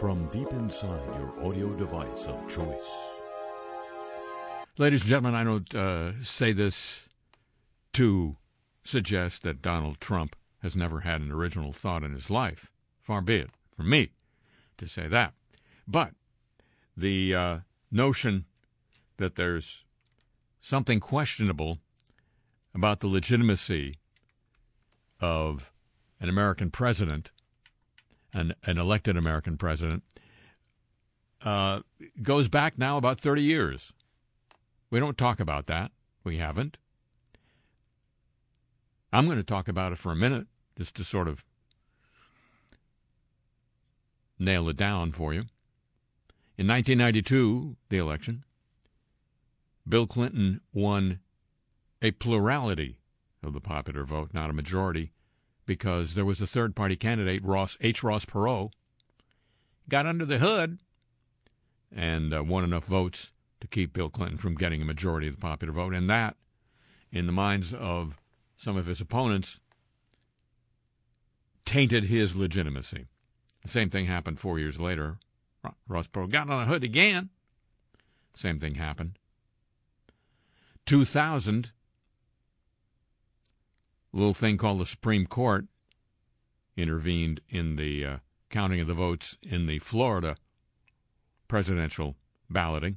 from deep inside your audio device of choice. Ladies and gentlemen, I don't say this to suggest that Donald Trump has never had an original thought in his life. Far be it from me to say that. But the notion that there's something questionable about the legitimacy of an American president, an elected American president, goes back now about 30 years. We don't talk about that. We haven't. I'm going to talk about it for a minute just to sort of nail it down for you. In 1992, the election, Bill Clinton won a plurality of the popular vote, not a majority, because there was a third-party candidate, Ross Perot, got under the hood and won enough votes to keep Bill Clinton from getting a majority of the popular vote. And that, in the minds of some of his opponents, tainted his legitimacy. The same thing happened 4 years later. Ross Perot got on the hood again. Same thing happened. 2000, a little thing called the Supreme Court intervened in the counting of the votes in the Florida presidential balloting,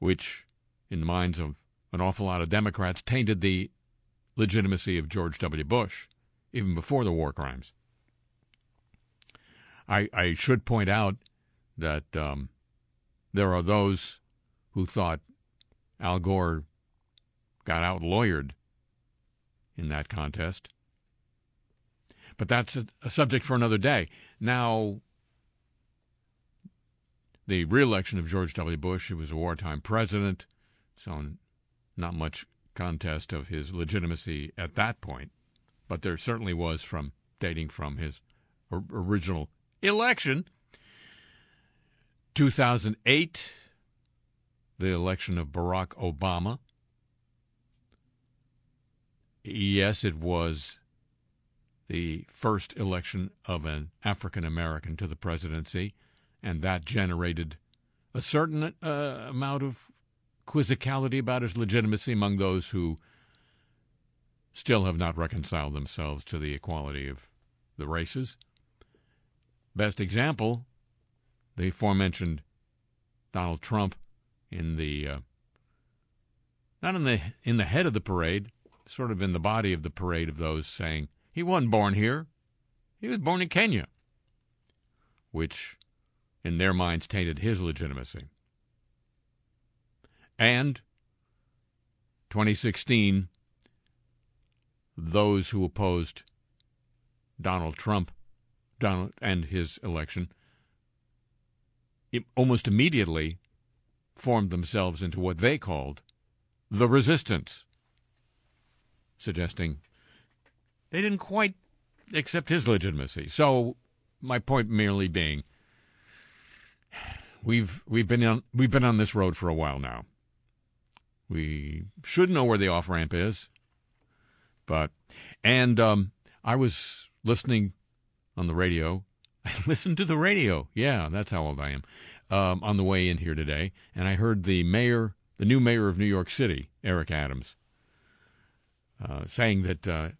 which, in the minds of an awful lot of Democrats, tainted the legitimacy of George W. Bush, even before the war crimes. I should point out that there are those who thought Al Gore got out-lawyered in that contest. But that's a subject for another day. Now, the re-election of George W. Bush, who was a wartime president, so not much contest of his legitimacy at that point, but there certainly was from dating from his original election. 2008, the election of Barack Obama. Yes, it was the first election of an African-American to the presidency, and that generated a certain amount of quizzicality about his legitimacy among those who still have not reconciled themselves to the equality of the races. Best example, the aforementioned Donald Trump in the, not in the head of the parade, sort of in the body of the parade of those saying, he wasn't born here, he was born in Kenya, which in their minds tainted his legitimacy. And 2016, those who opposed Donald Trump and his election almost immediately formed themselves into what they called the resistance, suggesting they didn't quite accept his legitimacy. So my point merely being, we've been on this road for a while now. We should know where the off-ramp is, and I was listening on the radio. I listened to the radio. Yeah, that's how old I am. On the way in here today, and I heard the new mayor of New York City, Eric Adams, saying that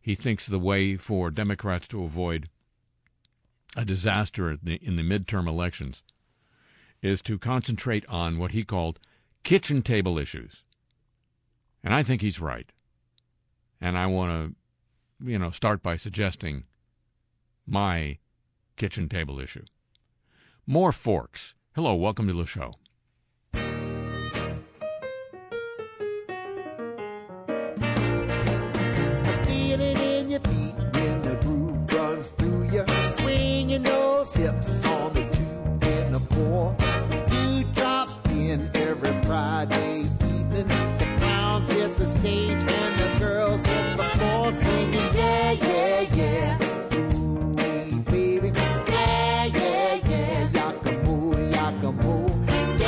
he thinks the way for Democrats to avoid a disaster in the midterm elections is to concentrate on what he called kitchen table issues. And I think he's right. And I want to, start by suggesting my kitchen table issue. More forks. Hello, welcome to the show. Hips on the two and the four. You drop in every Friday evening. The clowns hit the stage and the girls hit the floor singing, yeah, yeah, yeah. Ooh, baby, yeah, yeah, yeah. Yakamo, yakamo, yeah.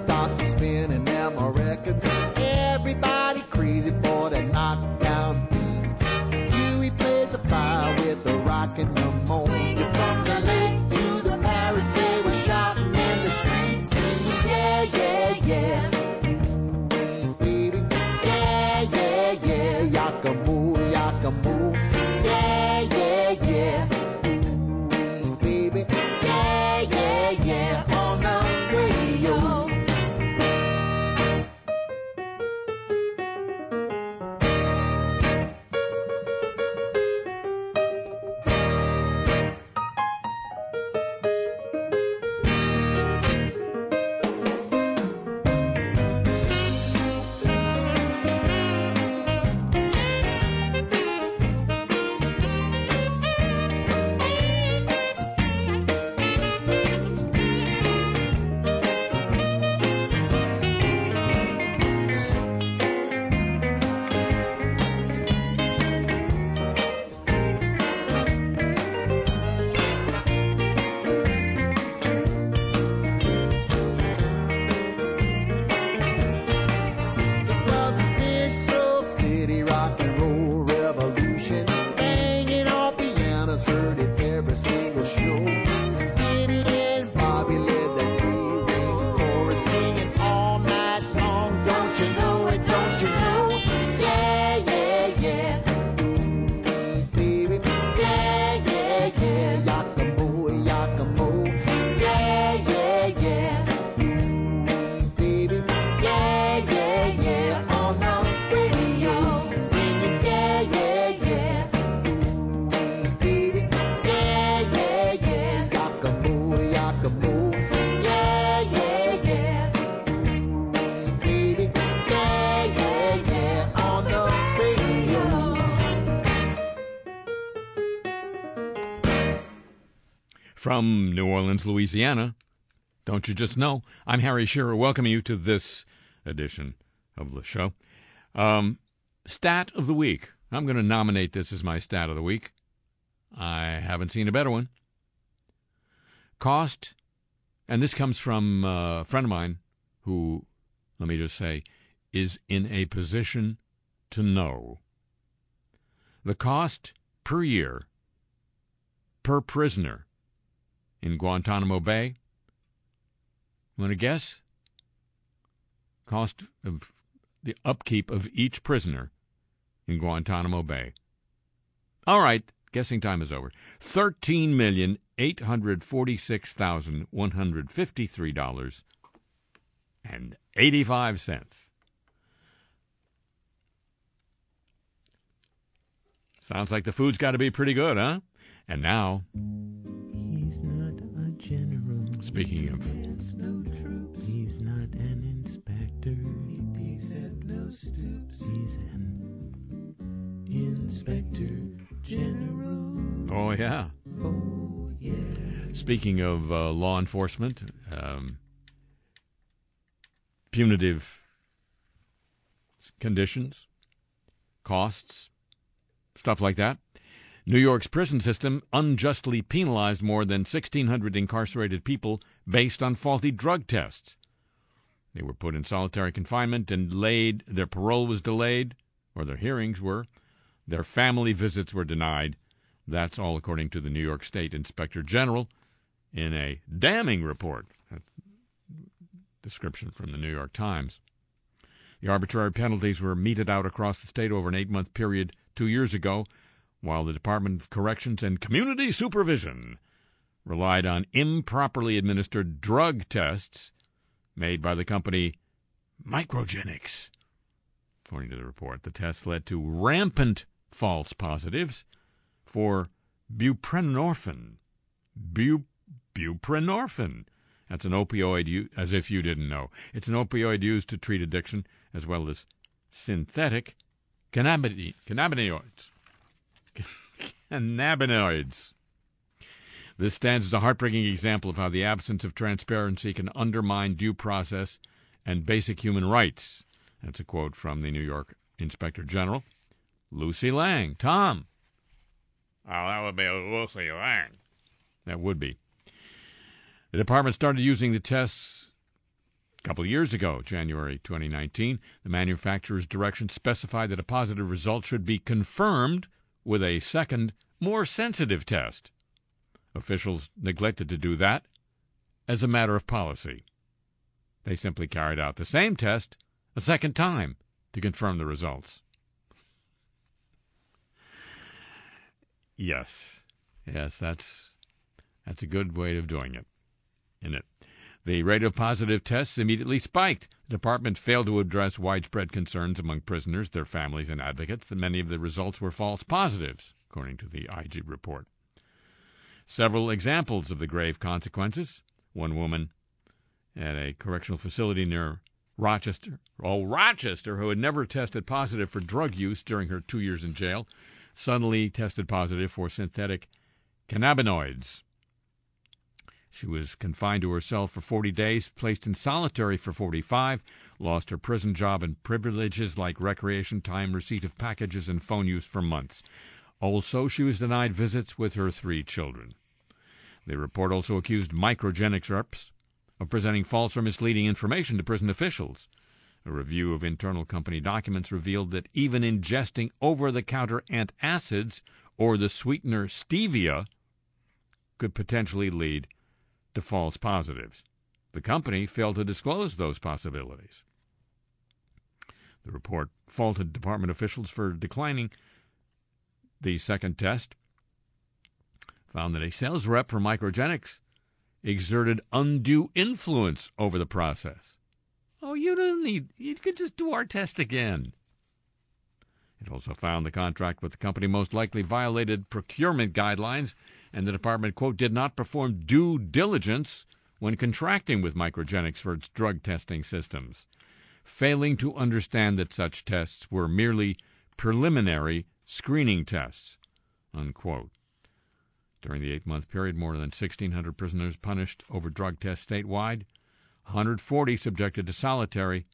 never stopped to spin and now my record. Everybody crazy for that knockdown beat. Huey played the fire with the rock and the moan. From the lake to the parish, they were shouting in the streets, singing yeah, yeah, yeah. Ooh, baby, yeah, yeah, yeah. Yakamoo, yakamoo, yeah, yeah, yeah. Ooh, baby, yeah, yeah, yeah. On the radio. From New Orleans, Louisiana, don't you just know? I'm Harry Shearer, welcoming you to this edition of the show. Stat of the week. I'm going to nominate this as my stat of the week. I haven't seen a better one. Cost, and this comes from a friend of mine who, let me just say, is in a position to know. The cost per year, per prisoner, in Guantanamo Bay, want to guess? Cost of the upkeep of each prisoner in Guantanamo Bay. All right, guessing time is over. $13,846,153.85. Sounds like the food's got to be pretty good, huh? And now, he's not a general. Speaking of, no troops. He's not an inspector. He peeks at no stoops. He's an inspector general. Oh yeah. Oh yeah. Speaking of law enforcement, punitive conditions, costs, stuff like that. New York's prison system unjustly penalized more than 1,600 incarcerated people based on faulty drug tests. They were put in solitary confinement and delayed. Their parole was delayed, or their hearings were. Their family visits were denied. That's all according to the New York State Inspector General in a damning report. That's a description from the New York Times. The arbitrary penalties were meted out across the state over an 8-month period 2 years ago, while the Department of Corrections and Community Supervision relied on improperly administered drug tests made by the company Microgenics. According to the report, the tests led to rampant false positives for buprenorphine. Buprenorphine. That's an opioid, as if you didn't know. It's an opioid used to treat addiction, as well as synthetic cannabinoids. Cannabinoids. This stands as a heartbreaking example of how the absence of transparency can undermine due process and basic human rights. That's a quote from the New York Inspector General, Lucy Lang. Tom. Oh, that would be Lucy Lang. That would be. The department started using the tests A couple of years ago, January 2019, the manufacturer's directions specified that a positive result should be confirmed with a second, more sensitive test. Officials neglected to do that as a matter of policy. They simply carried out the same test a second time to confirm the results. Yes, that's a good way of doing it, isn't it? The rate of positive tests immediately spiked. The department failed to address widespread concerns among prisoners, their families, and advocates that many of the results were false positives, according to the IG report. Several examples of the grave consequences. One woman at a correctional facility near Rochester, who had never tested positive for drug use during her 2 years in jail, suddenly tested positive for synthetic cannabinoids. She was confined to herself for 40 days, placed in solitary for 45, lost her prison job and privileges like recreation time, receipt of packages, and phone use for months. Also, she was denied visits with her three children. The report also accused Microgenics reps of presenting false or misleading information to prison officials. A review of internal company documents revealed that even ingesting over-the-counter antacids or the sweetener stevia could potentially lead to false positives. The company failed to disclose those possibilities. The report faulted department officials for declining the second test, found that a sales rep for Microgenics exerted undue influence over the process. Oh, you could just do our test again. It also found the contract with the company most likely violated procurement guidelines, and the department, quote, did not perform due diligence when contracting with Microgenics for its drug testing systems, failing to understand that such tests were merely preliminary screening tests, unquote. During the eight-month period, more than 1,600 prisoners punished over drug tests statewide, 140 subjected to solitary,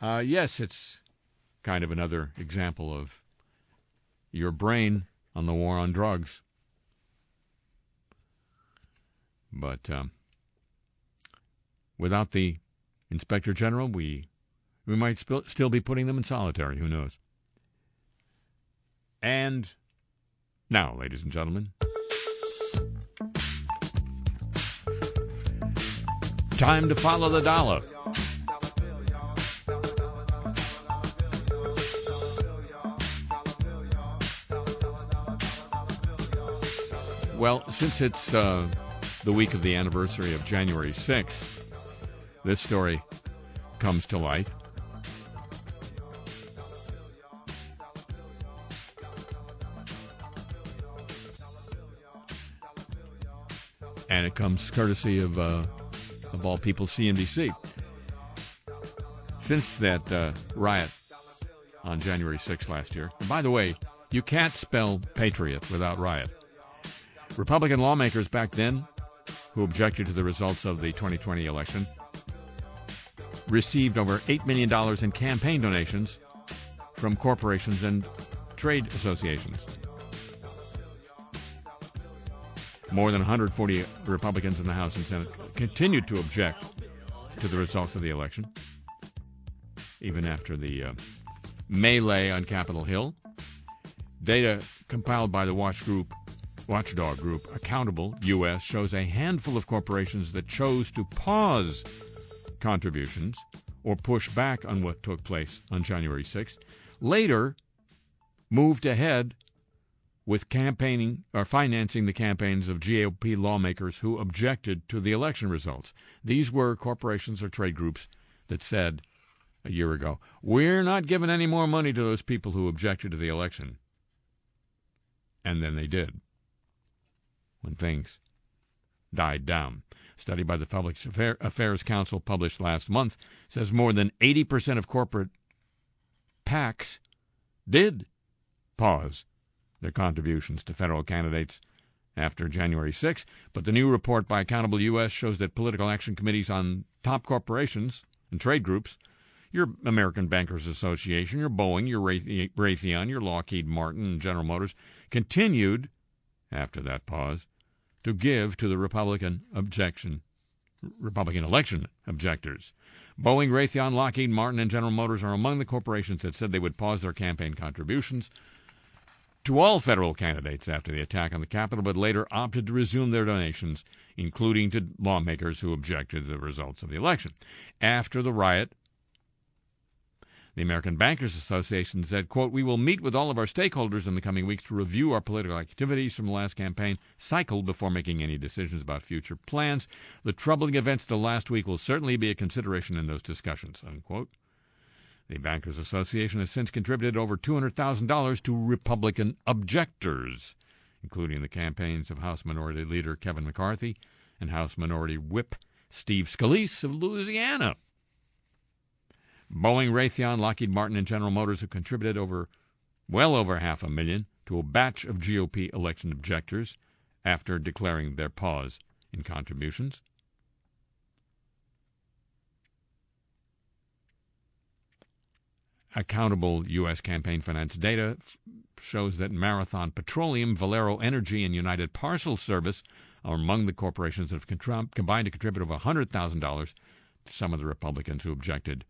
yes, it's kind of another example of your brain on the war on drugs. But without the Inspector General, we might still be putting them in solitary. Who knows? And now, ladies and gentlemen, time to follow the dollar. Well, since it's the week of the anniversary of January 6th, this story comes to light. And it comes courtesy of all people, CNBC. Since that riot on January 6th last year, and by the way, you can't spell patriot without riot. Republican lawmakers back then, who objected to the results of the 2020 election, received over $8 million in campaign donations from corporations and trade associations. More than 140 Republicans in the House and Senate continued to object to the results of the election, even after the melee on Capitol Hill. Data compiled by the Watchdog Group, Accountable U.S., shows a handful of corporations that chose to pause contributions or push back on what took place on January 6th, later moved ahead with campaigning or financing the campaigns of GOP lawmakers who objected to the election results. These were corporations or trade groups that said a year ago, we're not giving any more money to those people who objected to the election. And then they did, when things died down. A study by the Public Affairs Council published last month says more than 80% of corporate PACs did pause their contributions to federal candidates after January 6, but the new report by Accountable U.S. shows that political action committees on top corporations and trade groups, your American Bankers Association, your Boeing, your Raytheon, your Lockheed Martin, and General Motors, continued after that pause, to give to the Republican election objectors. Boeing, Raytheon, Lockheed Martin, and General Motors are among the corporations that said they would pause their campaign contributions to all federal candidates after the attack on the Capitol, but later opted to resume their donations, including to lawmakers who objected to the results of the election. After the riot, the American Bankers Association said, quote, "We will meet with all of our stakeholders in the coming weeks to review our political activities from the last campaign cycle before making any decisions about future plans. The troubling events of the last week will certainly be a consideration in those discussions," unquote. The Bankers Association has since contributed over $200,000 to Republican objectors, including the campaigns of House Minority Leader Kevin McCarthy and House Minority Whip Steve Scalise of Louisiana. Boeing, Raytheon, Lockheed Martin, and General Motors have contributed well over $500,000 to a batch of GOP election objectors after declaring their pause in contributions. Accountable U.S. campaign finance data shows that Marathon Petroleum, Valero Energy, and United Parcel Service are among the corporations that have combined to contribute over $100,000 to some of the Republicans who objected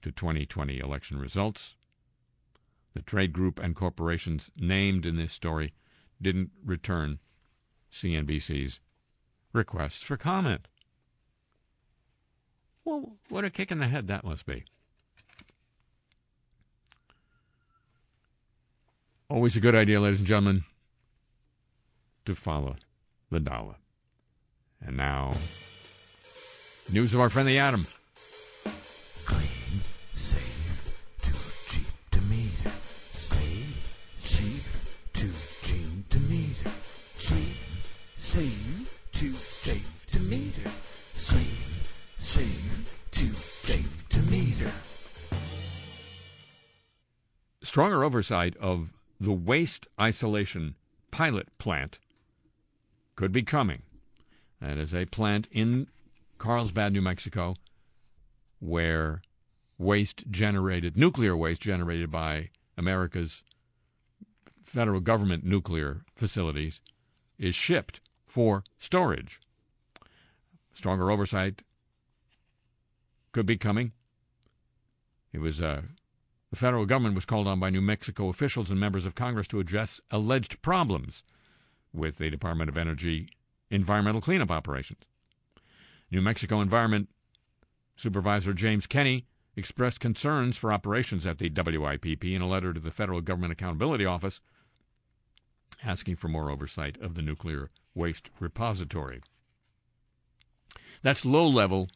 to 2020 election results. The trade group and corporations named in this story didn't return CNBC's requests for comment. Well, what a kick in the head that must be. Always a good idea, ladies and gentlemen, to follow the dollar. And now, news of our friend the Atom. Safe, too cheap to meter. Safe, cheap, too cheap to meter. Cheap, safe, too safe to meter. Safe, safe, too safe to meter. Stronger oversight of the Waste Isolation Pilot Plant could be coming. That is a plant in Carlsbad, New Mexico, where nuclear waste generated by America's federal government nuclear facilities is shipped for storage. Stronger oversight could be coming. It was the federal government was called on by New Mexico officials and members of Congress to address alleged problems with the Department of Energy environmental cleanup operations. New Mexico Environment Supervisor James Kenney expressed concerns for operations at the WIPP in a letter to the Federal Government Accountability Office asking for more oversight of the nuclear waste repository. That's low-level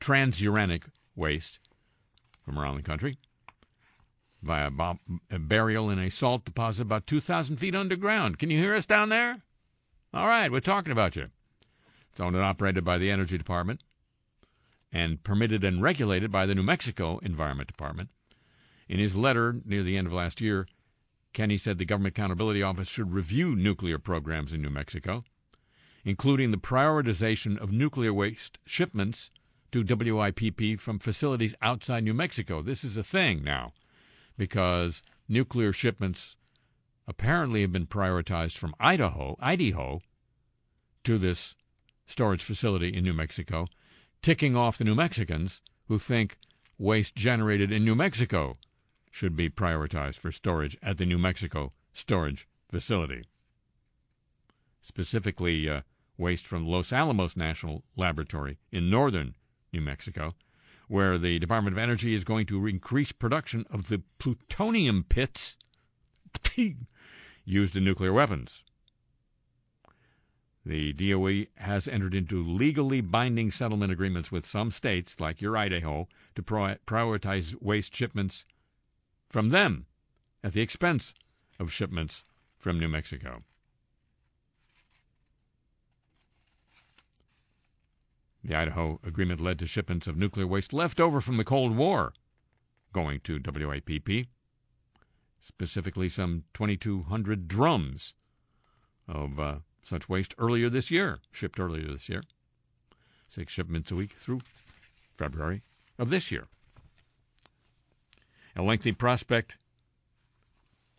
transuranic waste from around the country via burial in a salt deposit about 2,000 feet underground. Can you hear us down there? All right, we're talking about you. It's owned and operated by the Energy Department and permitted and regulated by the New Mexico Environment Department. In his letter near the end of last year, Kenney said the Government Accountability Office should review nuclear programs in New Mexico, including the prioritization of nuclear waste shipments to WIPP from facilities outside New Mexico. This is a thing now, because nuclear shipments apparently have been prioritized from Idaho, to this storage facility in New Mexico, ticking off the New Mexicans who think waste generated in New Mexico should be prioritized for storage at the New Mexico storage facility. Specifically, waste from Los Alamos National Laboratory in northern New Mexico, where the Department of Energy is going to increase production of the plutonium pits used in nuclear weapons. The DOE has entered into legally binding settlement agreements with some states, like your Idaho, to prioritize waste shipments from them at the expense of shipments from New Mexico. The Idaho agreement led to shipments of nuclear waste left over from the Cold War going to WIPP, specifically some 2,200 drums of such waste shipped earlier this year, 6 shipments a week through February of this year. A lengthy prospect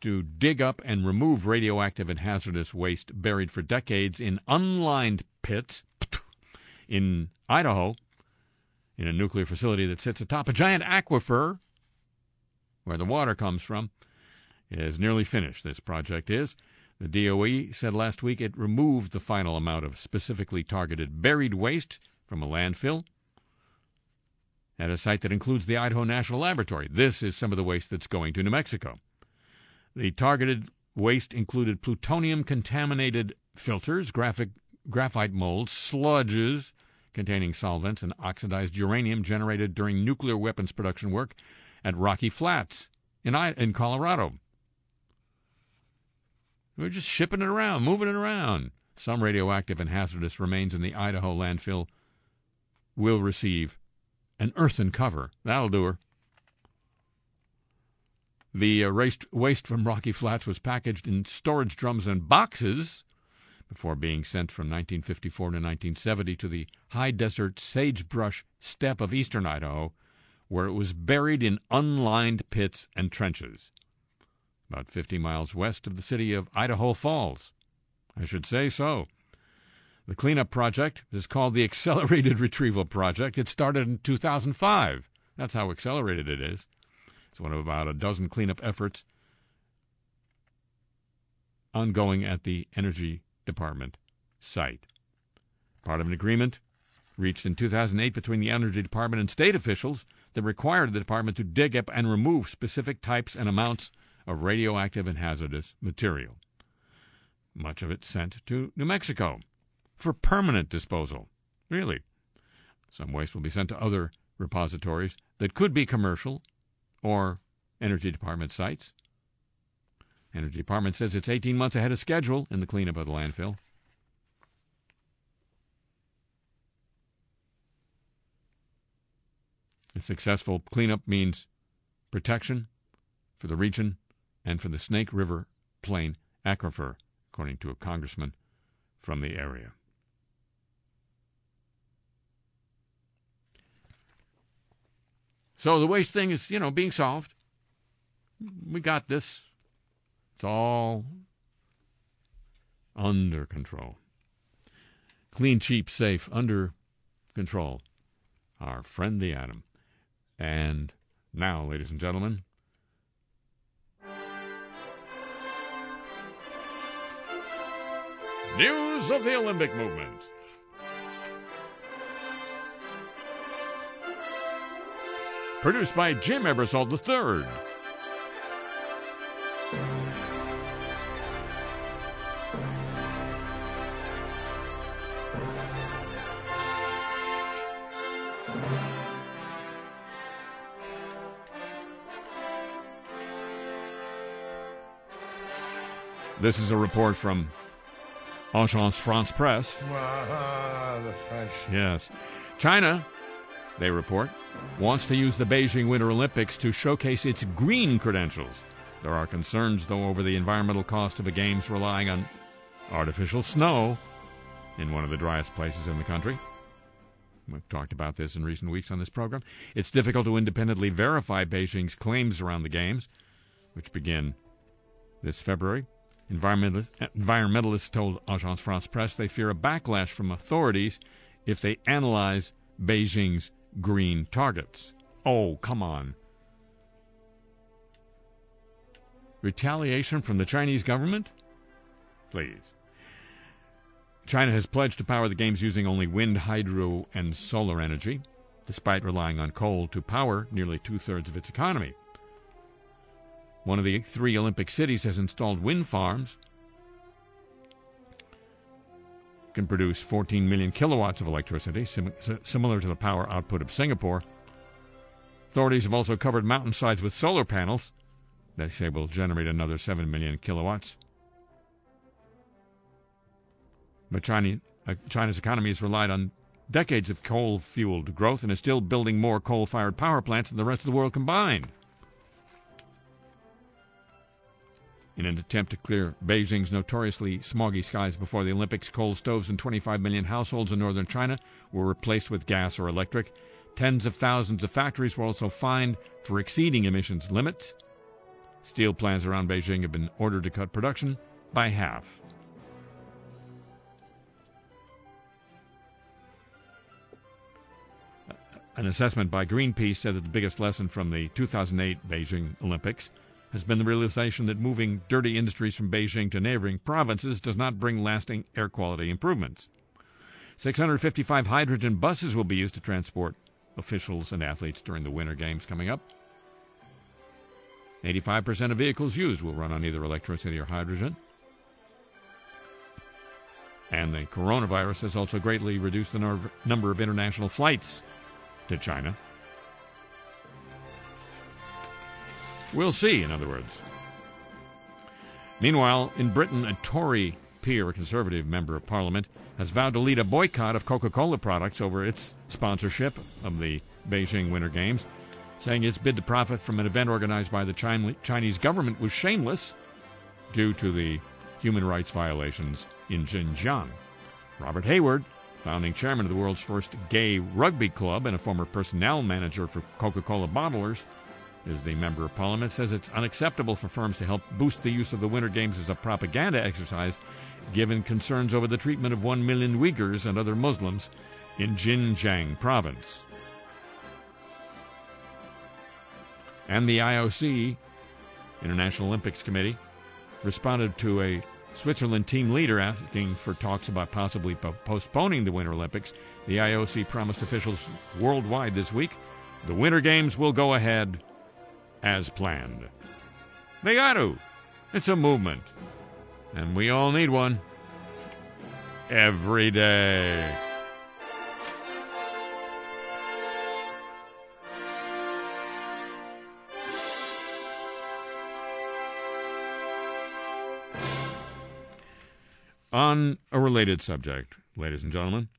to dig up and remove radioactive and hazardous waste buried for decades in unlined pits in Idaho, in a nuclear facility that sits atop a giant aquifer where the water comes from, is nearly finished. This project is. The DOE said last week it removed the final amount of specifically targeted buried waste from a landfill at a site that includes the Idaho National Laboratory. This is some of the waste that's going to New Mexico. The targeted waste included plutonium-contaminated filters, graphite molds, sludges containing solvents, and oxidized uranium generated during nuclear weapons production work at Rocky Flats in Colorado. We're just shipping it around, moving it around. Some radioactive and hazardous remains in the Idaho landfill will receive an earthen cover. That'll do her. The waste from Rocky Flats was packaged in storage drums and boxes before being sent from 1954 to 1970 to the high desert sagebrush steppe of eastern Idaho, where it was buried in unlined pits and trenches, about 50 miles west of the city of Idaho Falls. I should say so. The cleanup project is called the Accelerated Retrieval Project. It started in 2005. That's how accelerated it is. It's one of about a dozen cleanup efforts ongoing at the Energy Department site. Part of an agreement reached in 2008 between the Energy Department and state officials that required the department to dig up and remove specific types and amounts of radioactive and hazardous material. Much of it sent to New Mexico for permanent disposal. Really. Some waste will be sent to other repositories that could be commercial or Energy Department sites. Energy Department says it's 18 months ahead of schedule in the cleanup of the landfill. A successful cleanup means protection for the region and for the Snake River Plain Aquifer, according to a congressman from the area. So the waste thing is, being solved. We got this. It's all under control. Clean, cheap, safe, under control. Our friend the atom. And now, ladies and gentlemen, news of the Olympic movement. Produced by Jim Eversole III. This is a report from Agence France-Presse. The French. Yes. China, they report, wants to use the Beijing Winter Olympics to showcase its green credentials. There are concerns, though, over the environmental cost of the Games relying on artificial snow in one of the driest places in the country. We've talked about this in recent weeks on this program. It's difficult to independently verify Beijing's claims around the Games, which begin this February. Environmentalists told Agence France-Presse they fear a backlash from authorities if they analyze Beijing's green targets. Oh, come on. Retaliation from the Chinese government? Please. China has pledged to power the Games using only wind, hydro, and solar energy, despite relying on coal to power nearly two-thirds of its economy. One of the three Olympic cities has installed wind farms. It can produce 14 million kilowatts of electricity, similar to the power output of Singapore. Authorities have also covered mountainsides with solar panels. They say will generate another 7 million kilowatts. But China's economy has relied on decades of coal-fueled growth and is still building more coal-fired power plants than the rest of the world combined. In an attempt to clear Beijing's notoriously smoggy skies before the Olympics, coal stoves in 25 million households in northern China were replaced with gas or electric. Tens of thousands of factories were also fined for exceeding emissions limits. Steel plants around Beijing have been ordered to cut production by half. An assessment by Greenpeace said that the biggest lesson from the 2008 Beijing Olympics has been the realization that moving dirty industries from Beijing to neighboring provinces does not bring lasting air quality improvements. 655 hydrogen buses will be used to transport officials and athletes during the Winter Games coming up. 85% of vehicles used will run on either electricity or hydrogen. And the coronavirus has also greatly reduced the number of international flights to China. We'll see, in other words. Meanwhile, in Britain, a Tory peer, a Conservative member of Parliament, has vowed to lead a boycott of Coca-Cola products over its sponsorship of the Beijing Winter Games, saying its bid to profit from an event organized by the Chinese government was shameless due to the human rights violations in Xinjiang. Robert Hayward, founding chairman of the world's first gay rugby club and a former personnel manager for Coca-Cola bottlers, is the member of Parliament, says it's unacceptable for firms to help boost the use of the Winter Games as a propaganda exercise, given concerns over the treatment of 1 million Uyghurs and other Muslims in Xinjiang province. And the IOC, International Olympics Committee, responded to a Switzerland team leader asking for talks about possibly postponing the Winter Olympics. The IOC promised officials worldwide this week the Winter Games will go ahead as planned. They got to. It's a movement. And we all need one. Every day. On a related subject, ladies and gentlemen,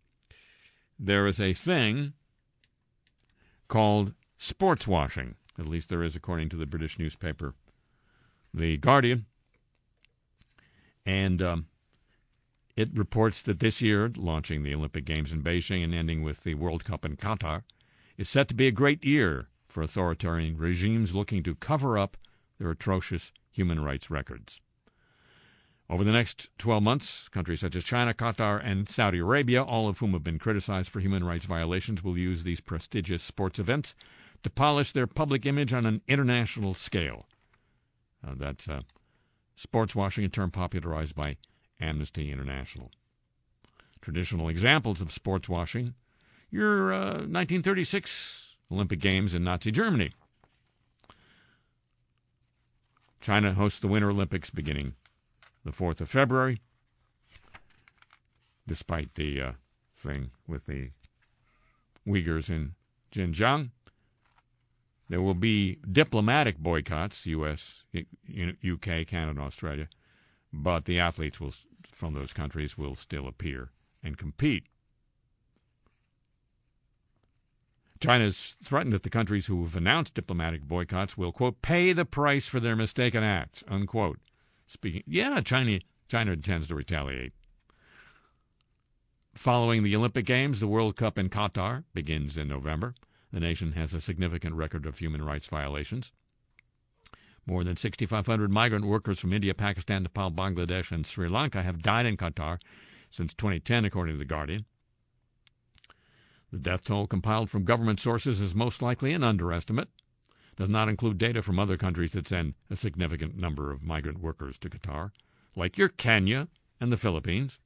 there is a thing called sports washing. At least there is, according to the British newspaper, The Guardian. And it reports that this year, launching the Olympic Games in Beijing and ending with the World Cup in Qatar, is set to be a great year for authoritarian regimes looking to cover up their atrocious human rights records. Over the next 12 months, countries such as China, Qatar, and Saudi Arabia, all of whom have been criticized for human rights violations, will use these prestigious sports events to polish their public image on an international scale. That's sports washing, a term popularized by Amnesty International. Traditional examples of sports washing, your 1936 Olympic Games in Nazi Germany. China hosts the Winter Olympics beginning the 4th of February, despite the thing with the Uyghurs in Xinjiang. There will be diplomatic boycotts, U.S., U.K., Canada, Australia, but the athletes will, from those countries will still appear and compete. China has threatened that the countries who have announced diplomatic boycotts will, quote, pay the price for their mistaken acts, unquote. China intends to retaliate. Following the Olympic Games, the World Cup in Qatar begins in November. The nation has a significant record of human rights violations. More than 6,500 migrant workers from India, Pakistan, Nepal, Bangladesh, and Sri Lanka have died in Qatar since 2010, according to The Guardian. The death toll compiled from government sources is most likely an underestimate. It does not include data from other countries that send a significant number of migrant workers to Qatar, like your Kenya and the Philippines.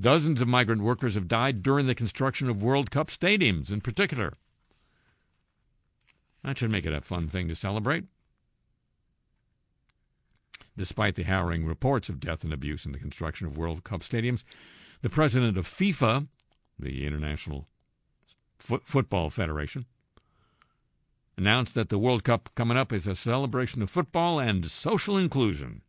Dozens of migrant workers have died during the construction of World Cup stadiums in particular. That should make it a fun thing to celebrate. Despite the harrowing reports of death and abuse in the construction of World Cup stadiums, the president of FIFA, the International Football Federation, announced that the World Cup coming up is a celebration of football and social inclusion.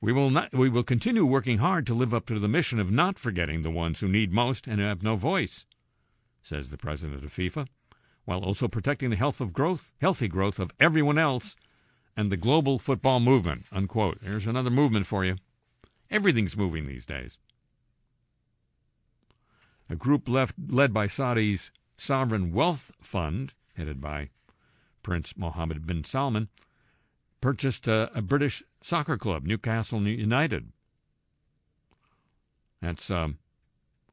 We will continue working hard to live up to the mission of not forgetting the ones who need most and who have no voice, says the president of FIFA, while also protecting the healthy growth of everyone else and the global football movement, unquote. Here's another movement for you. Everything's moving these days. A group led by Saudi's Sovereign Wealth Fund, headed by Prince Mohammed bin Salman, purchased a British soccer club, Newcastle United. That's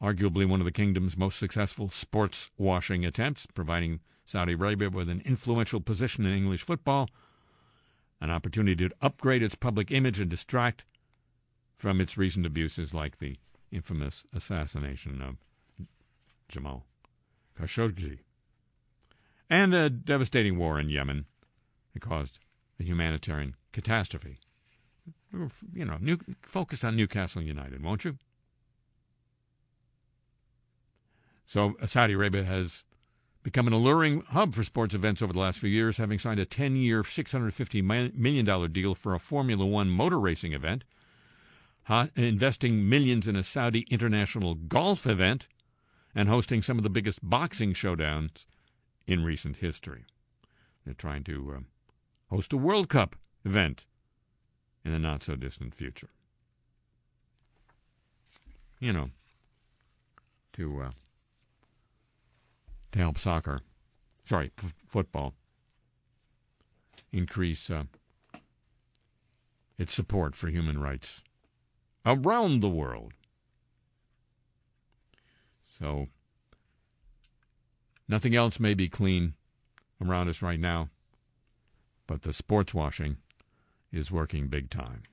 arguably one of the kingdom's most successful sports washing attempts, providing Saudi Arabia with an influential position in English football, an opportunity to upgrade its public image and distract from its recent abuses like the infamous assassination of Jamal Khashoggi, and a devastating war in Yemen that caused a humanitarian catastrophe. You know, focus on Newcastle United, won't you? So Saudi Arabia has become an alluring hub for sports events over the last few years, having signed a 10-year, $650 million deal for a Formula One motor racing event, investing millions in a Saudi international golf event, and hosting some of the biggest boxing showdowns in recent history. They're trying to host a World Cup event in the not-so-distant future. You know, to help soccer, football, increase its support for human rights around the world. So, nothing else may be clean around us right now, but the sports washing is working big time.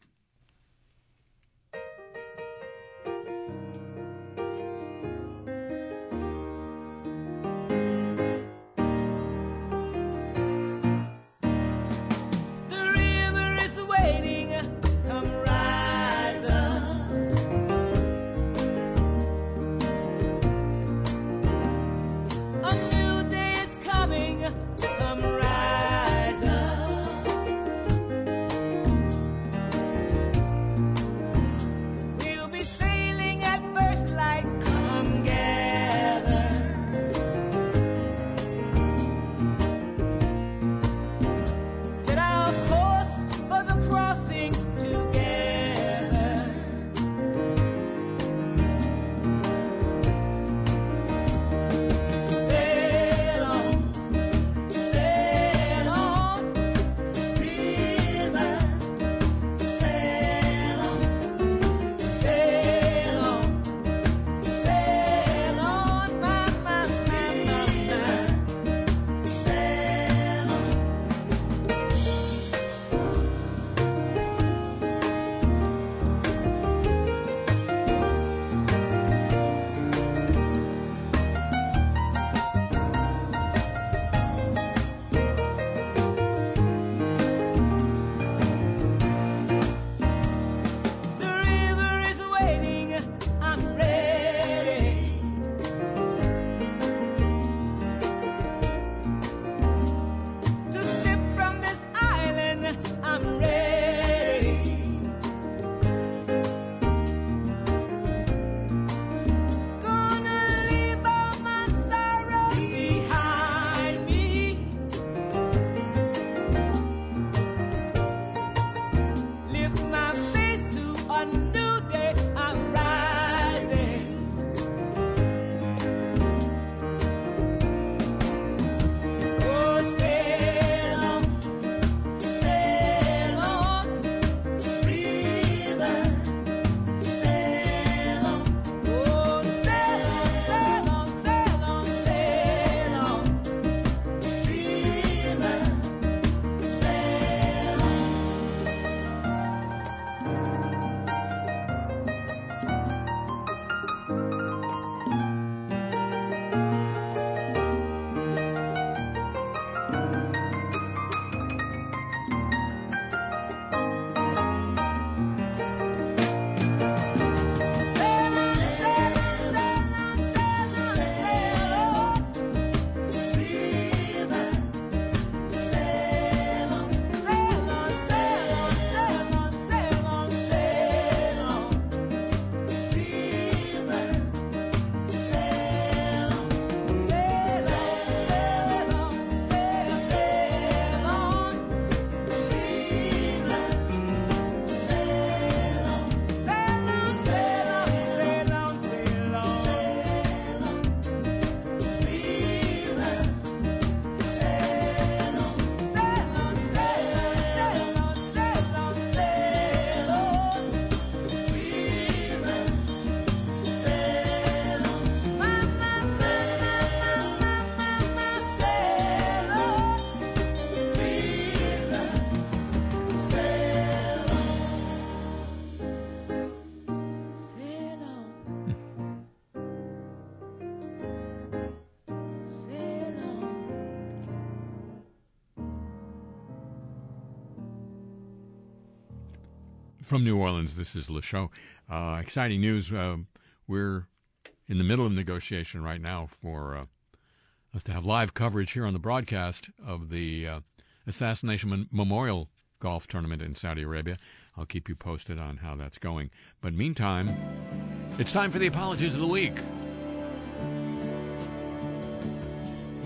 From New Orleans, this is Le Show. Exciting news. We're in the middle of negotiation right now for us to have live coverage here on the broadcast of the Assassination Memorial Golf Tournament in Saudi Arabia. I'll keep you posted on how that's going. But meantime, it's time for the Apologies of the Week.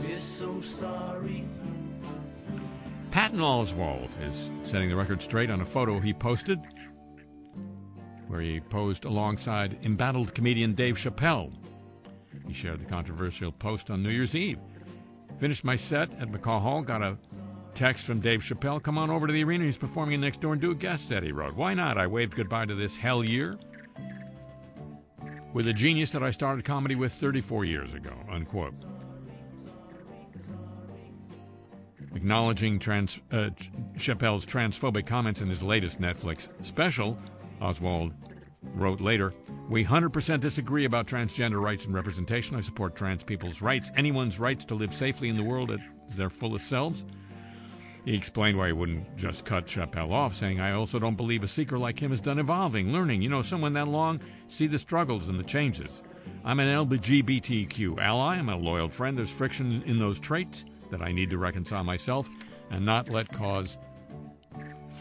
We're so sorry. Patton Oswalt is setting the record straight on a photo he posted where he posed alongside embattled comedian Dave Chappelle. He shared the controversial post on New Year's Eve. Finished my set at McCaw Hall, got a text from Dave Chappelle, come on over to the arena, he's performing in next door and do a guest set, he wrote. Why not? I waved goodbye to this hell year with a genius that I started comedy with 34 years ago, unquote. Acknowledging Chappelle's transphobic comments in his latest Netflix special, Oswald wrote later, we 100% disagree about transgender rights and representation. I support trans people's rights, anyone's rights to live safely in the world at their fullest selves. He explained why he wouldn't just cut Chappelle off, saying, I also don't believe a seeker like him is done evolving, learning. You know, someone that long, see the struggles and the changes. I'm an LGBTQ ally. I'm a loyal friend. There's friction in those traits that I need to reconcile myself and not let cause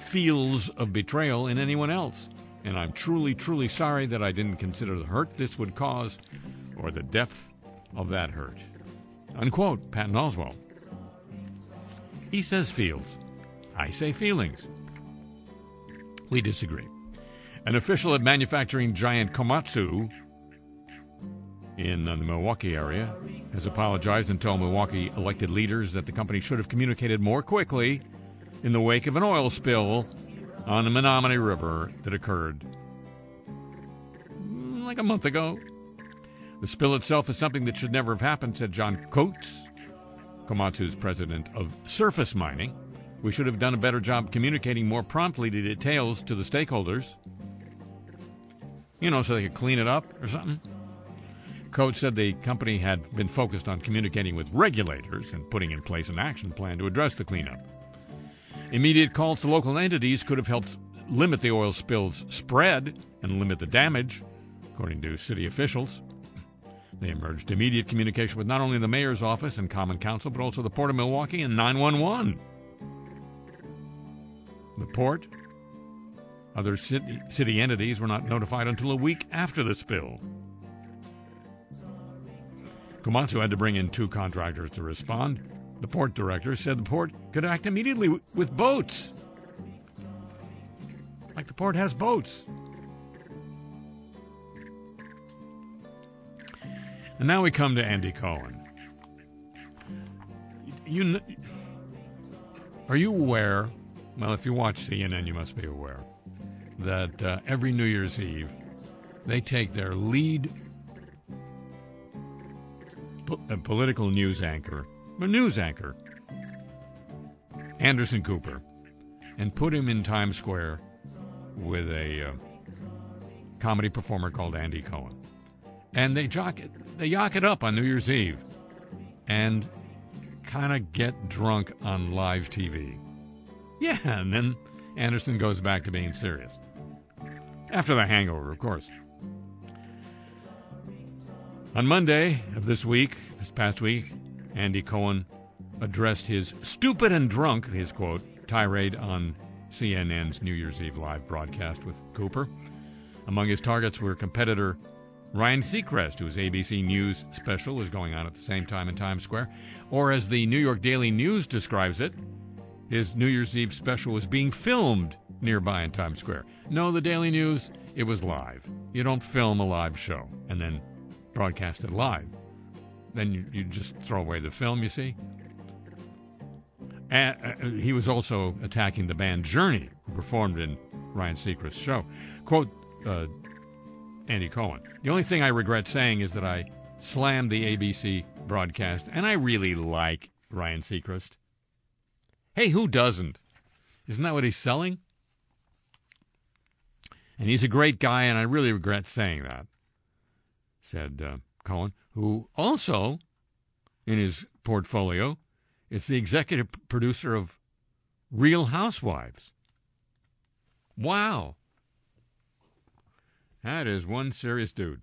feels of betrayal in anyone else. And I'm truly, truly sorry that I didn't consider the hurt this would cause or the depth of that hurt. Unquote, Patton Oswalt. He says feels. I say feelings. We disagree. An official at manufacturing giant Komatsu in the Milwaukee area has apologized and told Milwaukee elected leaders that the company should have communicated more quickly in the wake of an oil spill on the Menominee River that occurred like a month ago. The spill itself is something that should never have happened, said John Coates, Komatsu's president of surface mining. We should have done a better job communicating more promptly the details to the stakeholders, you know, so they could clean it up or something. Coates said the company had been focused on communicating with regulators and putting in place an action plan to address the cleanup. Immediate calls to local entities could have helped limit the oil spill's spread and limit the damage, according to city officials. They emerged immediate communication with not only the mayor's office and common council, but also the Port of Milwaukee and 911. The port, other city entities were not notified until a week after the spill. Komatsu had to bring in two contractors to respond. The port director said the port could act immediately with boats. Like the port has boats. And now we come to Andy Cohen. Are you aware, well, if you watch CNN, you must be aware, that every New Year's Eve, they take their lead political news anchor, Anderson Cooper, and put him in Times Square with a comedy performer called Andy Cohen. And they yak it up on New Year's Eve and kind of get drunk on live TV. Yeah, and then Anderson goes back to being serious. After the hangover, of course. On Monday of this past week, Andy Cohen addressed his stupid and drunk, his quote, tirade on CNN's New Year's Eve live broadcast with Cooper. Among his targets were competitor Ryan Seacrest, whose ABC News special was going on at the same time in Times Square, or as the New York Daily News describes it, his New Year's Eve special was being filmed nearby in Times Square. No, the Daily News, it was live. You don't film a live show and then broadcast it live. Then you just throw away the film, you see. And, he was also attacking the band Journey, who performed in Ryan Seacrest's show. Quote, Andy Cohen, the only thing I regret saying is that I slammed the ABC broadcast, and I really like Ryan Seacrest. Hey, who doesn't? Isn't that what he's selling? And he's a great guy, and I really regret saying that, said Cohen, who also, in his portfolio, is the executive producer of Real Housewives. Wow. That is one serious dude.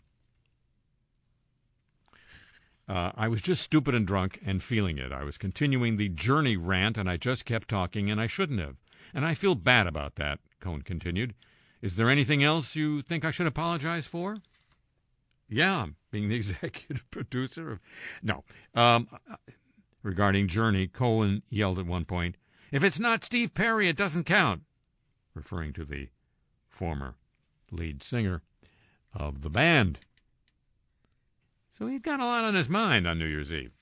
I was just stupid and drunk and feeling it. I was continuing the Journey rant, and I just kept talking, and I shouldn't have. And I feel bad about that, Cohen continued. Is there anything else you think I should apologize for? Yeah, being the executive producer of... No. Regarding Journey, Cohen yelled at one point, "If it's not Steve Perry, it doesn't count," referring to the former lead singer of the band. So he'd got a lot on his mind on New Year's Eve.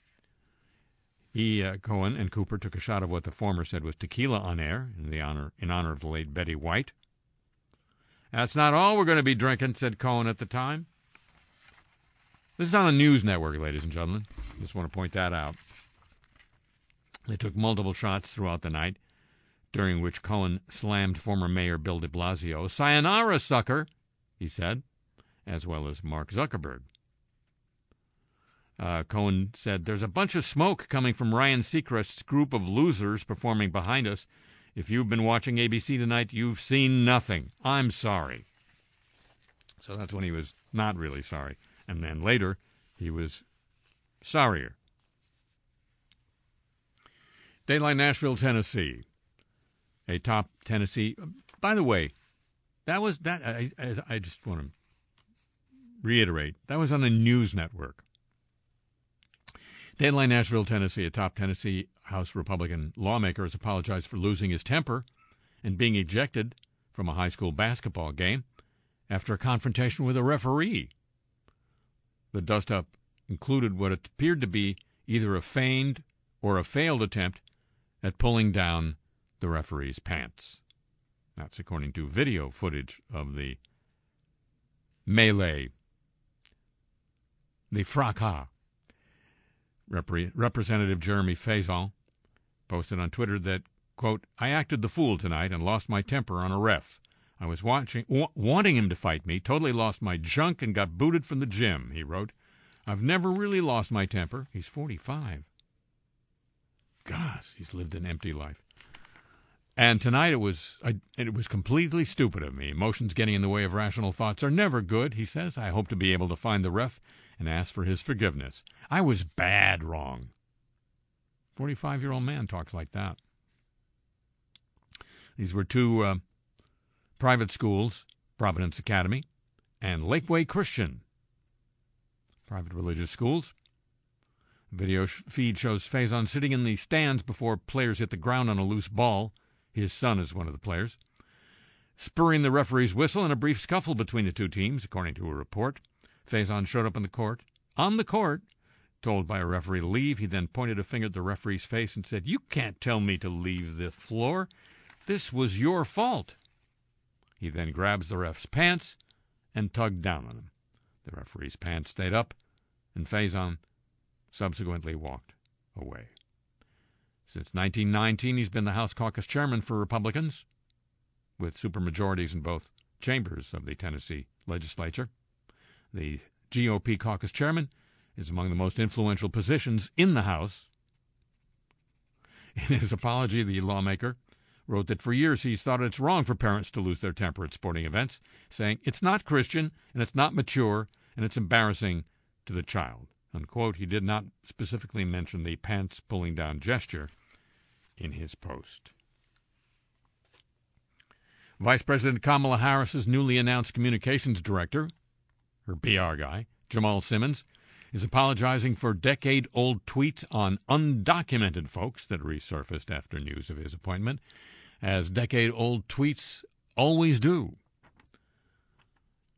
Cohen and Cooper took a shot of what the former said was tequila on air in honor of the late Betty White. "That's not all we're going to be drinking," said Cohen at the time. This is on a news network, ladies and gentlemen. Just want to point that out. They took multiple shots throughout the night, during which Cohen slammed former Mayor Bill de Blasio. "Sayonara, sucker," he said, as well as Mark Zuckerberg. Cohen said, "There's a bunch of smoke coming from Ryan Seacrest's group of losers performing behind us. If you've been watching ABC tonight, you've seen nothing. I'm sorry." So that's when he was not really sorry. And then later, he was sorrier. Dateline Nashville, Tennessee. A top Tennessee... By the way, that was... I just want to reiterate. That was on a news network. Dateline Nashville, Tennessee. A top Tennessee House Republican lawmaker has apologized for losing his temper and being ejected from a high school basketball game after a confrontation with a referee. The dust-up included what appeared to be either a feigned or a failed attempt at pulling down the referee's pants. That's according to video footage of the melee, the fracas. Representative Jeremy Faison posted on Twitter that, quote, "I acted the fool tonight and lost my temper on a ref. I was wanting him to fight me, totally lost my junk and got booted from the gym," he wrote. "I've never really lost my temper." He's 45. Gosh, he's lived an empty life. "And tonight it was completely stupid of me. Emotions getting in the way of rational thoughts are never good," he says. "I hope to be able to find the ref and ask for his forgiveness. I was bad wrong." 45-year-old man talks like that. These were two private schools, Providence Academy and Lakeway Christian, private religious schools. Video feed shows Faison sitting in the stands before players hit the ground on a loose ball. His son is one of the players. Spurring the referee's whistle and a brief scuffle between the two teams, according to a report. Faison showed up on the court, told by a referee to leave. He then pointed a finger at the referee's face and said, "You can't tell me to leave the floor. This was your fault." He then grabs the ref's pants and tugged down on him. The referee's pants stayed up, and Faison subsequently walked away. Since 1919, he's been the House Caucus Chairman for Republicans, with supermajorities in both chambers of the Tennessee legislature. The GOP Caucus Chairman is among the most influential positions in the House. In his apology, the lawmaker wrote that for years he's thought it's wrong for parents to lose their temper at sporting events, saying, "It's not Christian, and it's not mature, and it's embarrassing to the child." Unquote. He did not specifically mention the pants pulling down gesture in his post. Vice President Kamala Harris's newly announced communications director, her PR guy, Jamal Simmons, is apologizing for decade-old tweets on undocumented folks that resurfaced after news of his appointment, as decade-old tweets always do.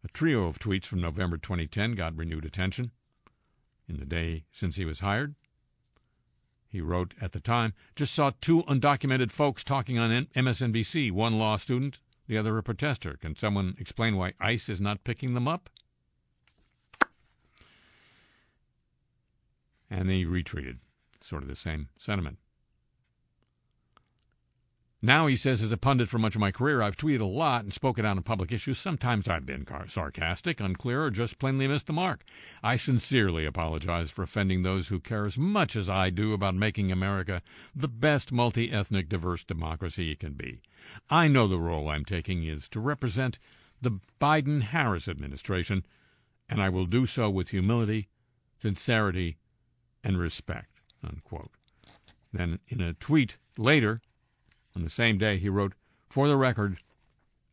A trio of tweets from November 2010 got renewed attention. In the day since he was hired, he wrote at the time, "Just saw two undocumented folks talking on MSNBC, one law student, the other a protester. Can someone explain why ICE is not picking them up?" And he retweeted sort of the same sentiment. "Now," he says, "as a pundit for much of my career, I've tweeted a lot and spoken out on public issues. Sometimes I've been sarcastic, unclear, or just plainly missed the mark. I sincerely apologize for offending those who care as much as I do about making America the best multi-ethnic, diverse democracy it can be. I know the role I'm taking is to represent the Biden-Harris administration, and I will do so with humility, sincerity, and respect," unquote. Then in a tweet later, on the same day, he wrote, "For the record,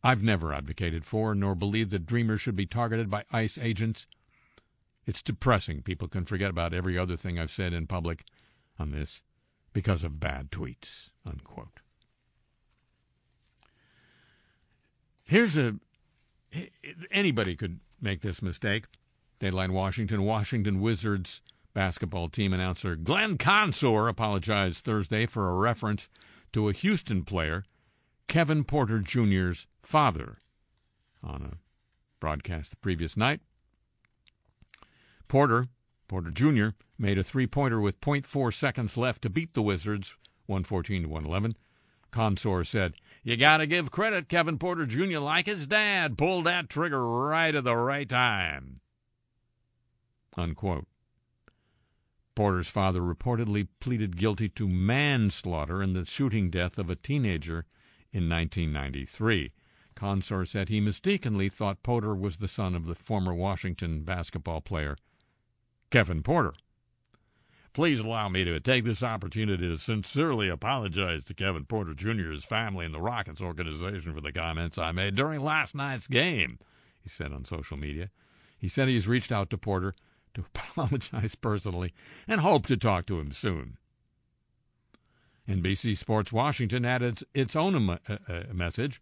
I've never advocated for nor believed that Dreamers should be targeted by ICE agents. It's depressing people can forget about every other thing I've said in public on this because of bad tweets," unquote. Here's anybody could make this mistake. Dateline Washington Wizards basketball team announcer Glenn Consor apologized Thursday for a reference to a Houston player, Kevin Porter Jr.'s father, on a broadcast the previous night. Porter Jr. made a three-pointer with 0.4 seconds left to beat the Wizards, 114-111. Consor said, "You gotta give credit, Kevin Porter Jr., like his dad, pulled that trigger right at the right time," unquote. Porter's father reportedly pleaded guilty to manslaughter in the shooting death of a teenager in 1993. Consor said he mistakenly thought Porter was the son of the former Washington basketball player, Kevin Porter. "Please allow me to take this opportunity to sincerely apologize to Kevin Porter Jr.'s family and the Rockets organization for the comments I made during last night's game," he said on social media. He said he's reached out to Porter to apologize personally and hope to talk to him soon. NBC Sports Washington added its own message,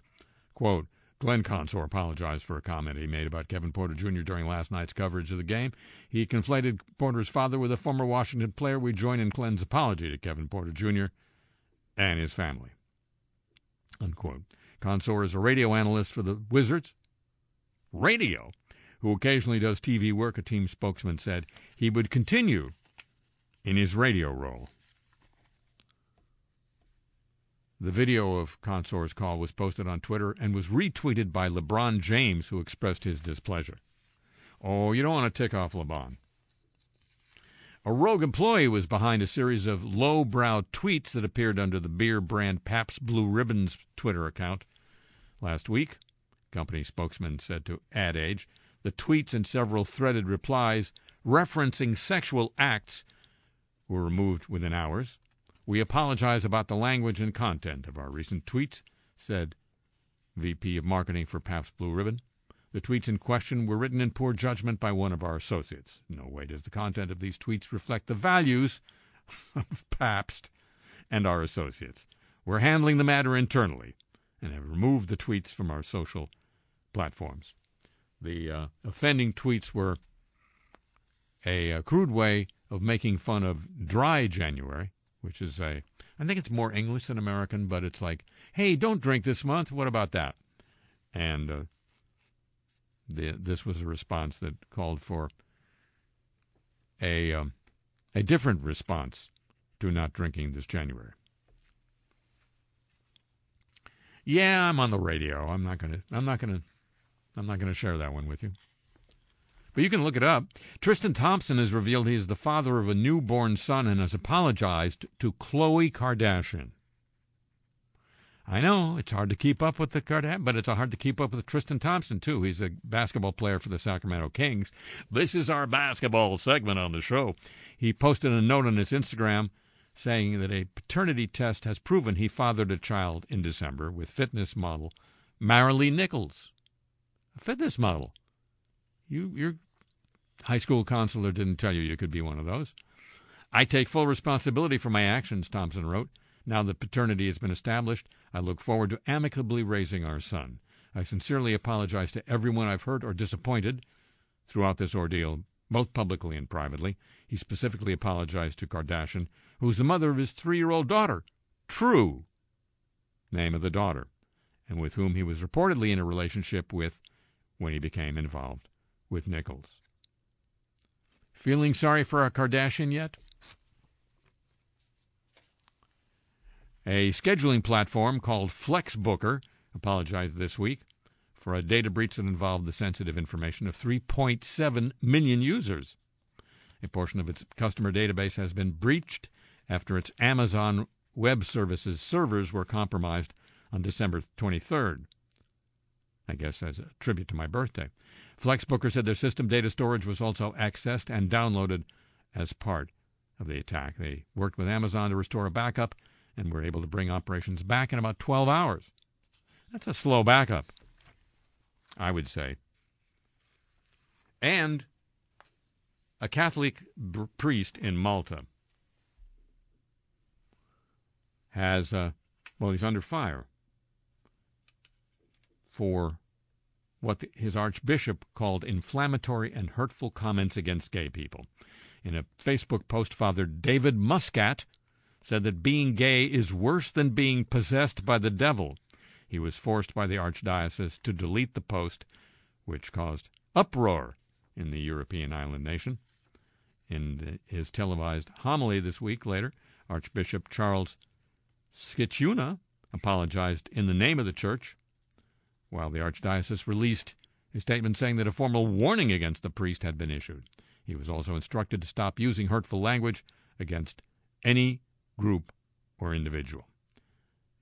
quote, "Glenn Consor apologized for a comment he made about Kevin Porter Jr. during last night's coverage of the game. He conflated Porter's father with a former Washington player. We join in Glenn's apology to Kevin Porter Jr. and his family," unquote. Consor is a radio analyst for the Wizards, who occasionally does TV work, a team spokesman said. He would continue in his radio role. The video of Consor's call was posted on Twitter and was retweeted by LeBron James, who expressed his displeasure. Oh, you don't want to tick off LeBron. A rogue employee was behind a series of lowbrow tweets that appeared under the beer brand Pabst Blue Ribbon's Twitter account last week, company spokesman said to Ad Age. The tweets and several threaded replies referencing sexual acts were removed within hours. "We apologize about the language and content of our recent tweets," said VP of Marketing for Pabst Blue Ribbon. "The tweets in question were written in poor judgment by one of our associates. No way does the content of these tweets reflect the values of Pabst and our associates. We're handling the matter internally and have removed the tweets from our social platforms." The offending tweets were a crude way of making fun of Dry January, which is I think it's more English than American, but it's like, hey, don't drink this month. What about that? And this was a response that called for a different response to not drinking this January. Yeah, I'm on the radio. I'm not gonna share that one with you. But you can look it up. Tristan Thompson has revealed he is the father of a newborn son and has apologized to Khloe Kardashian. I know it's hard to keep up with the Kardashian, but it's hard to keep up with Tristan Thompson, too. He's a basketball player for the Sacramento Kings. This is our basketball segment on the show. He posted a note on his Instagram saying that a paternity test has proven he fathered a child in December with fitness model Marilee Nichols. A fitness model. Your high school counselor didn't tell you could be one of those. "I take full responsibility for my actions," Thompson wrote. "Now that paternity has been established, I look forward to amicably raising our son. I sincerely apologize to everyone I've hurt or disappointed throughout this ordeal, both publicly and privately." He specifically apologized to Kardashian, who's the mother of his 3-year-old daughter, True, name of the daughter, and with whom he was reportedly in a relationship with when he became involved with Nichols. Feeling sorry for a Kardashian yet? A scheduling platform called FlexBooker apologized this week for a data breach that involved the sensitive information of 3.7 million users. A portion of its customer database has been breached after its Amazon Web Services servers were compromised on December 23rd. I guess as a tribute to my birthday. FlexBooker said their system data storage was also accessed and downloaded as part of the attack. They worked with Amazon to restore a backup and were able to bring operations back in about 12 hours. That's a slow backup, I would say. And a Catholic priest in Malta has, he's under fire for what his archbishop called inflammatory and hurtful comments against gay people. In a Facebook post, Father David Muscat said that being gay is worse than being possessed by the devil. He was forced by the archdiocese to delete the post, which caused uproar in the European island nation. In his televised homily this week later, Archbishop Charles Scicluna apologized in the name of the church, while the archdiocese released a statement saying that a formal warning against the priest had been issued. He was also instructed to stop using hurtful language against any group or individual.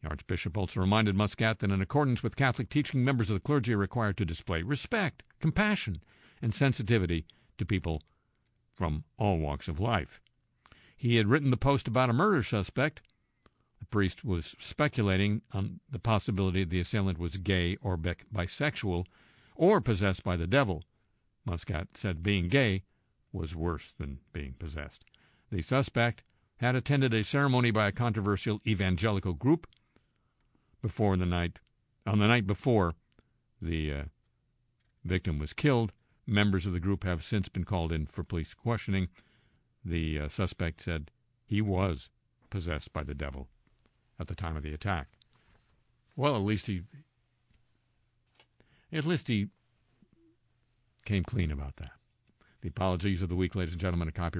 The archbishop also reminded Muscat that in accordance with Catholic teaching, members of the clergy are required to display respect, compassion, and sensitivity to people from all walks of life. He had written the post about a murder suspect. The priest was speculating on the possibility the assailant was gay or bisexual or possessed by the devil. Muscat said being gay was worse than being possessed. The suspect had attended a ceremony by a controversial evangelical group on the night before the victim was killed. Members of the group have since been called in for police questioning. The suspect said he was possessed by the devil at the time of the attack. Well, at least he came clean about that. The apologies of the week, ladies and gentlemen, are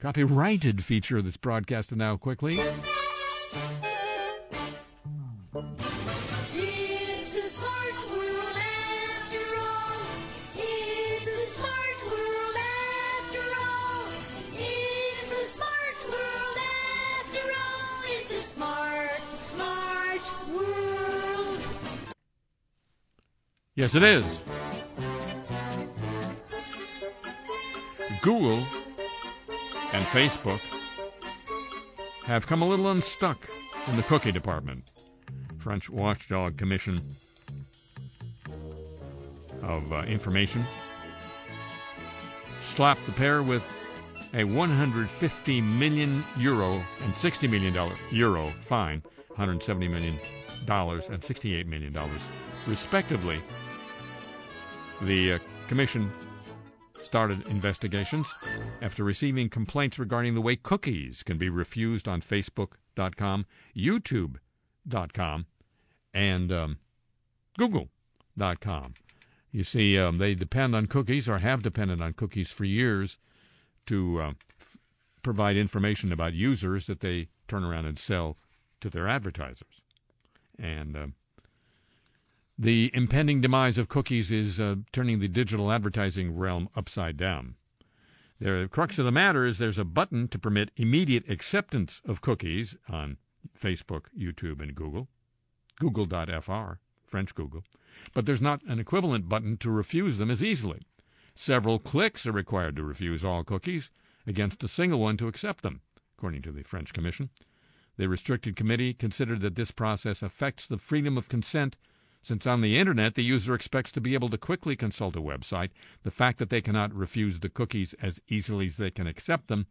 copyrighted feature of this broadcast. And now, quickly, it's a smart world after all. It's a smart world after all. It's a smart world after all. It's a smart world. Yes, it is. Google and Facebook have come a little unstuck in the cookie department. French Watchdog Commission of Information slapped the pair with a €150 million and $60 million fine, $170 million and $68 million, respectively. The commission started investigations after receiving complaints regarding the way cookies can be refused on Facebook.com, YouTube.com, and Google.com. You see, they depend on cookies, or have depended on cookies for years, to provide information about users that they turn around and sell to their advertisers. And the impending demise of cookies is turning the digital advertising realm upside down. The crux of the matter is there's a button to permit immediate acceptance of cookies on Facebook, YouTube, and Google, Google.fr, French Google, but there's not an equivalent button to refuse them as easily. Several clicks are required to refuse all cookies against a single one to accept them, according to the French Commission. The restricted committee considered that this process affects the freedom of consent, since on the Internet, the user expects to be able to quickly consult a website. The fact that they cannot refuse the cookies as easily as they can accept them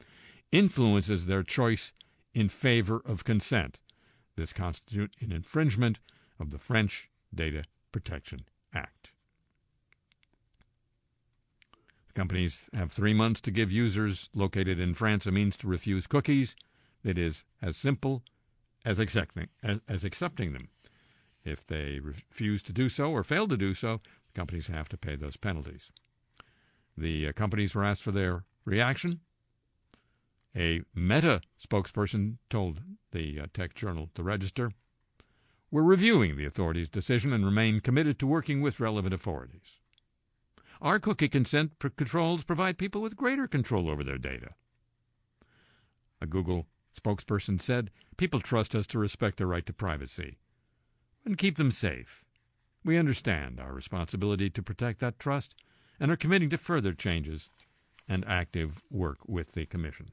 influences their choice in favor of consent. This constitutes an infringement of the French Data Protection Act. The companies have 3 months to give users located in France a means to refuse cookies that is as simple as accepting them. If they refuse to do so or fail to do so, the companies have to pay those penalties. The companies were asked for their reaction. A Meta spokesperson told the tech journal, The Register, "We're reviewing the authorities' decision and remain committed to working with relevant authorities. Our cookie consent controls provide people with greater control over their data." A Google spokesperson said, "People trust us to respect their right to privacy and keep them safe. We understand our responsibility to protect that trust and are committing to further changes and active work with the Commission.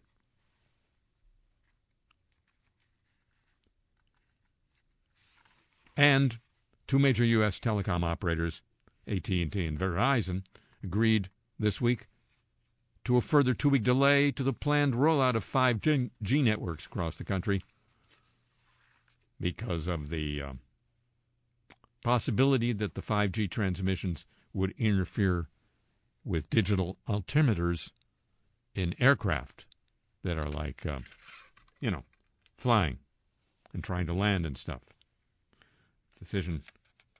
And two major U.S. telecom operators, AT&T and Verizon, agreed this week to a further two-week delay to the planned rollout of 5G networks across the country because of the possibility that the 5G transmissions would interfere with digital altimeters in aircraft that are like, flying and trying to land and stuff. Decision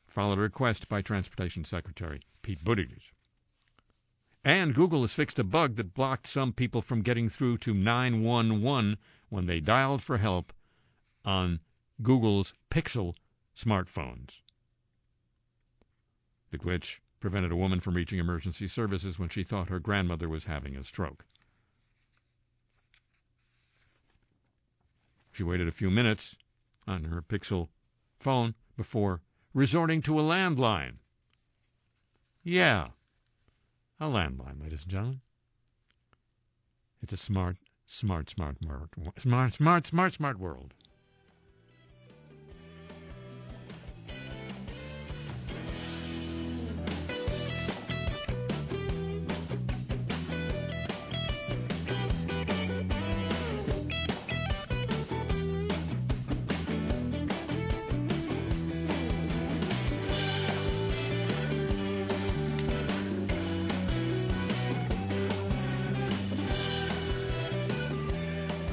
followed a request by Transportation Secretary Pete Buttigieg. And Google has fixed a bug that blocked some people from getting through to 911 when they dialed for help on Google's Pixel smartphones. The glitch prevented a woman from reaching emergency services when she thought her grandmother was having a stroke. She waited a few minutes on her Pixel phone before resorting to a landline. Yeah. A landline, ladies and gentlemen. It's a smart world.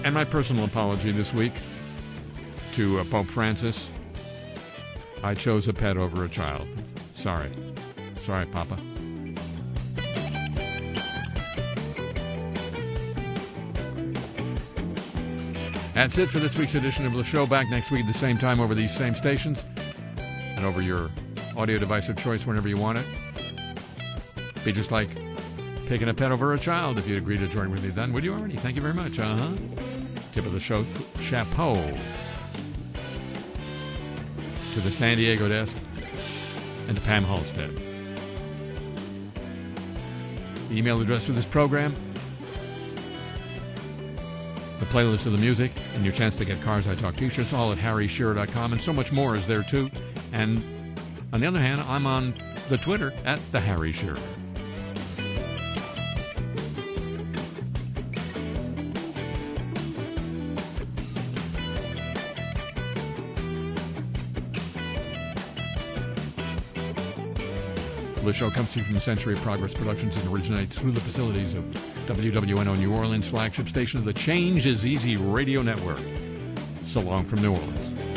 And my personal apology this week to Pope Francis. I chose a pet over a child. Sorry. Sorry, Papa. That's it for this week's edition of the show. Back next week at the same time over these same stations and over your audio device of choice whenever you want it. Be just like taking a pet over a child if you'd agree to join with me then. Would you already? Thank you very much. Tip of the show, chapeau to the San Diego desk and to Pam Halstead. The email address for this program, the playlist of the music, and your chance to get Cars I Talk t-shirts, all at harryshearer.com, and so much more is there too. And on the other hand, I'm on the Twitter at the Harry Shearer. The show comes to you from Century Progress Productions and originates through the facilities of WWNO New Orleans, flagship station of the Change is Easy radio network. So long from New Orleans.